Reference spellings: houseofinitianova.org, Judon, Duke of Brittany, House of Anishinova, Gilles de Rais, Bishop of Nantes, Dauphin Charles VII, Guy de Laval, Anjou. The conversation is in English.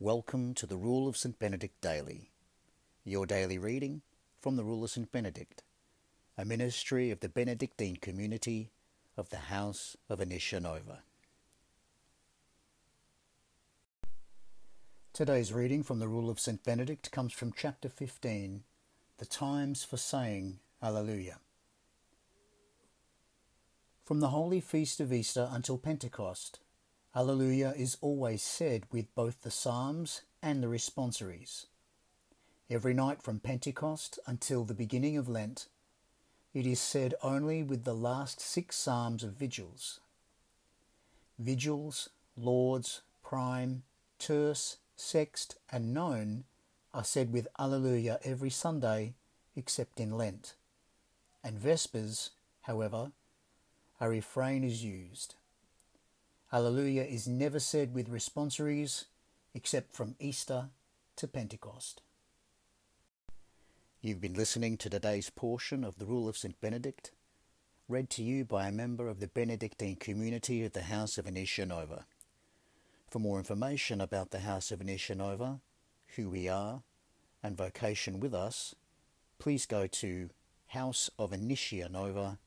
Welcome to the Rule of St. Benedict Daily, your daily reading from the Rule of St. Benedict, a ministry of the Benedictine community of the House of Anishinova. Today's reading from the Rule of St. Benedict comes from chapter 15, The Times for Saying Alleluia. From the Holy Feast of Easter until Pentecost, Alleluia is always said with both the Psalms and the responsories. Every night from Pentecost until the beginning of Lent, it is said only with the last 6 Psalms of vigils. Vigils, Lauds, Prime, Terce, Sext, and None are said with Alleluia every Sunday except in Lent. And Vespers, however, a refrain is used. Alleluia is never said with responsories, except from Easter to Pentecost. You've been listening to today's portion of the Rule of St. Benedict, read to you by a member of the Benedictine community of the House of Anishinova. For more information about the House of Anishinova, who we are, and vocation with us, please go to houseofinitianova.org.